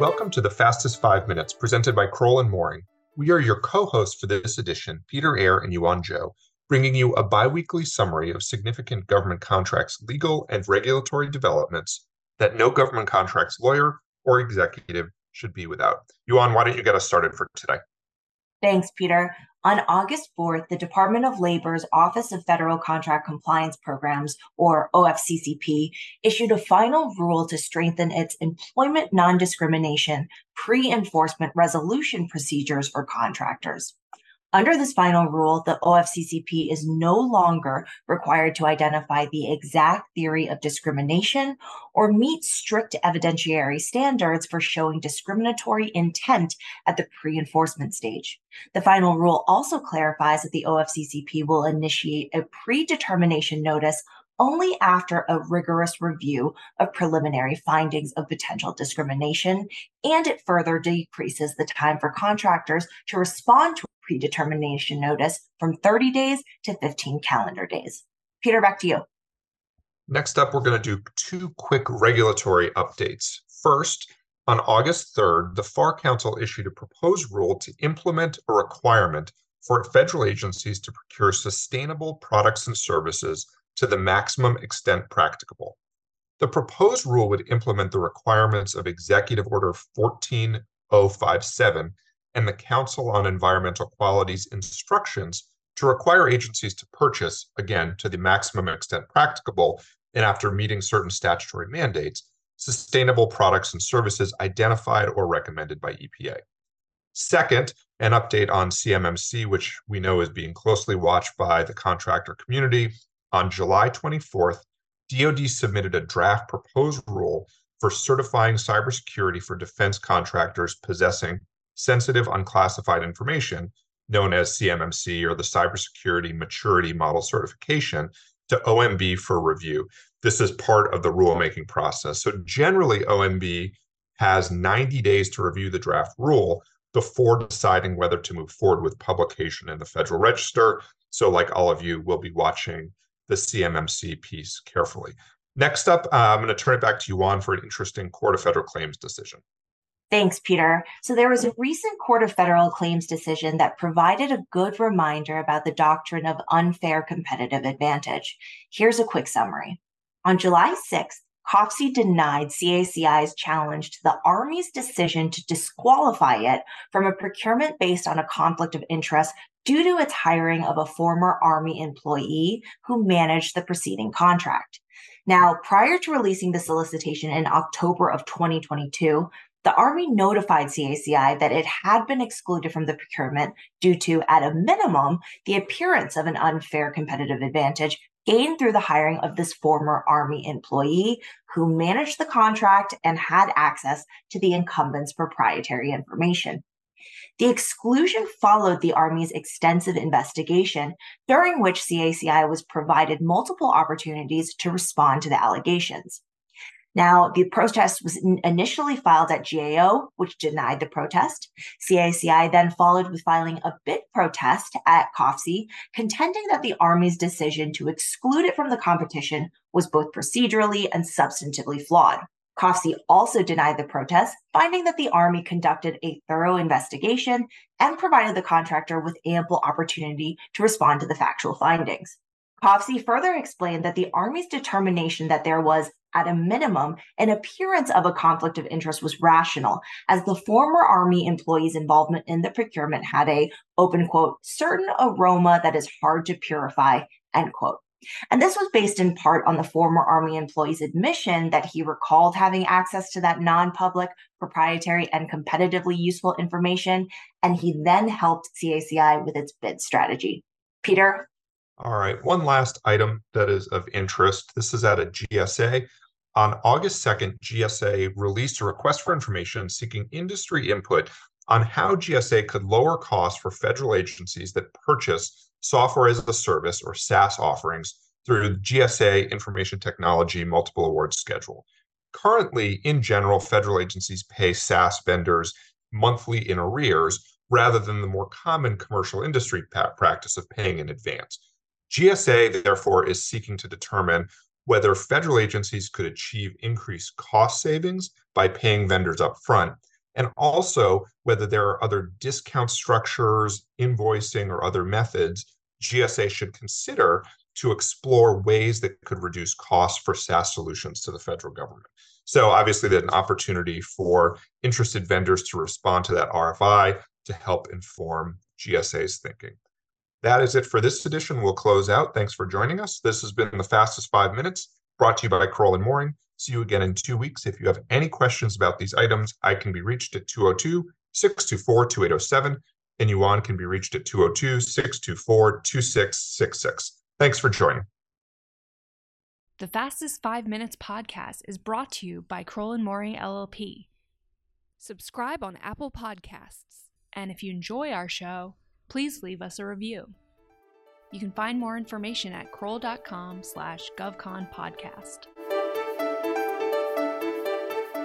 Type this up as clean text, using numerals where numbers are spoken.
Welcome to The Fastest 5 Minutes, presented by Kroll & Mooring. We are your co-hosts for this edition, Peter Eyre and Yuan Zhou, bringing you a biweekly summary of significant government contracts, legal and regulatory developments that no government contracts lawyer or executive should be without. Yuan, why don't you get us started for today? Thanks, Peter. On August 4th, the Department of Labor's Office of Federal Contract Compliance Programs, or OFCCP, issued a final rule to strengthen its employment non-discrimination pre-enforcement resolution procedures for contractors. Under this final rule, the OFCCP is no longer required to identify the exact theory of discrimination or meet strict evidentiary standards for showing discriminatory intent at the pre-enforcement stage. The final rule also clarifies that the OFCCP will initiate a predetermination notice only after a rigorous review of preliminary findings of potential discrimination, and it further decreases the time for contractors to respond to predetermination notice from 30 days to 15 calendar days. Peter, back to you. Next up, we're going to do two quick regulatory updates. First, on August 3rd, the FAR Council issued a proposed rule to implement a requirement for federal agencies to procure sustainable products and services to the maximum extent practicable. The proposed rule would implement the requirements of Executive Order 14057 and the Council on Environmental Quality's instructions to require agencies to purchase, again, to the maximum extent practicable, and after meeting certain statutory mandates, sustainable products and services identified or recommended by EPA. Second, an update on CMMC, which we know is being closely watched by the contractor community. On July 24th, DOD submitted a draft proposed rule for certifying cybersecurity for defense contractors possessing sensitive unclassified information, known as CMMC or the Cybersecurity Maturity Model Certification, to OMB for review. This is part of the rulemaking process. So generally, OMB has 90 days to review the draft rule before deciding whether to move forward with publication in the Federal Register. So like all of you, we'll be watching the CMMC piece carefully. Next up, I'm going to turn it back to Yuan for an interesting Court of Federal Claims decision. Thanks, Peter. So there was a recent Court of Federal Claims decision that provided a good reminder about the doctrine of unfair competitive advantage. Here's a quick summary. On July 6th, COFSI denied CACI's challenge to the Army's decision to disqualify it from a procurement based on a conflict of interest due to its hiring of a former Army employee who managed the preceding contract. Now, prior to releasing the solicitation in October of 2022, the Army notified CACI that it had been excluded from the procurement due to, at a minimum, the appearance of an unfair competitive advantage gained through the hiring of this former Army employee who managed the contract and had access to the incumbent's proprietary information. The exclusion followed the Army's extensive investigation, during which CACI was provided multiple opportunities to respond to the allegations. Now, the protest was initially filed at GAO, which denied the protest. CACI then followed with filing a bid protest at COFSI, contending that the Army's decision to exclude it from the competition was both procedurally and substantively flawed. COFSI also denied the protest, finding that the Army conducted a thorough investigation and provided the contractor with ample opportunity to respond to the factual findings. COFSI further explained that the Army's determination that there was, at a minimum, an appearance of a conflict of interest was rational, as the former Army employee's involvement in the procurement had a, open quote, certain aroma that is hard to purify, end quote. And this was based in part on the former Army employee's admission that he recalled having access to that non-public, proprietary, and competitively useful information, and he then helped CACI with its bid strategy. Peter? All right, one last item that is of interest. This is at a GSA. On August 2nd, GSA released a request for information seeking industry input on how GSA could lower costs for federal agencies that purchase software as a service or SaaS offerings through GSA Information Technology Multiple Award Schedule. Currently, in general, federal agencies pay SaaS vendors monthly in arrears rather than the more common commercial industry practice of paying in advance. GSA, therefore, is seeking to determine whether federal agencies could achieve increased cost savings by paying vendors up front, and also whether there are other discount structures, invoicing, or other methods GSA should consider to explore ways that could reduce costs for SaaS solutions to the federal government. So obviously there's an opportunity for interested vendors to respond to that RFI to help inform GSA's thinking. That is it for this edition. We'll close out. Thanks for joining us. This has been The Fastest 5 Minutes, brought to you by Kroll & Mooring. See you again in 2 weeks. If you have any questions about these items, I can be reached at 202-624-2807, and Yuan can be reached at 202-624-2666. Thanks for joining. The Fastest 5 Minutes podcast is brought to you by Kroll & Mooring LLP. Subscribe on Apple Podcasts, and if you enjoy our show, please leave us a review. You can find more information at kroll.com/govconpodcast.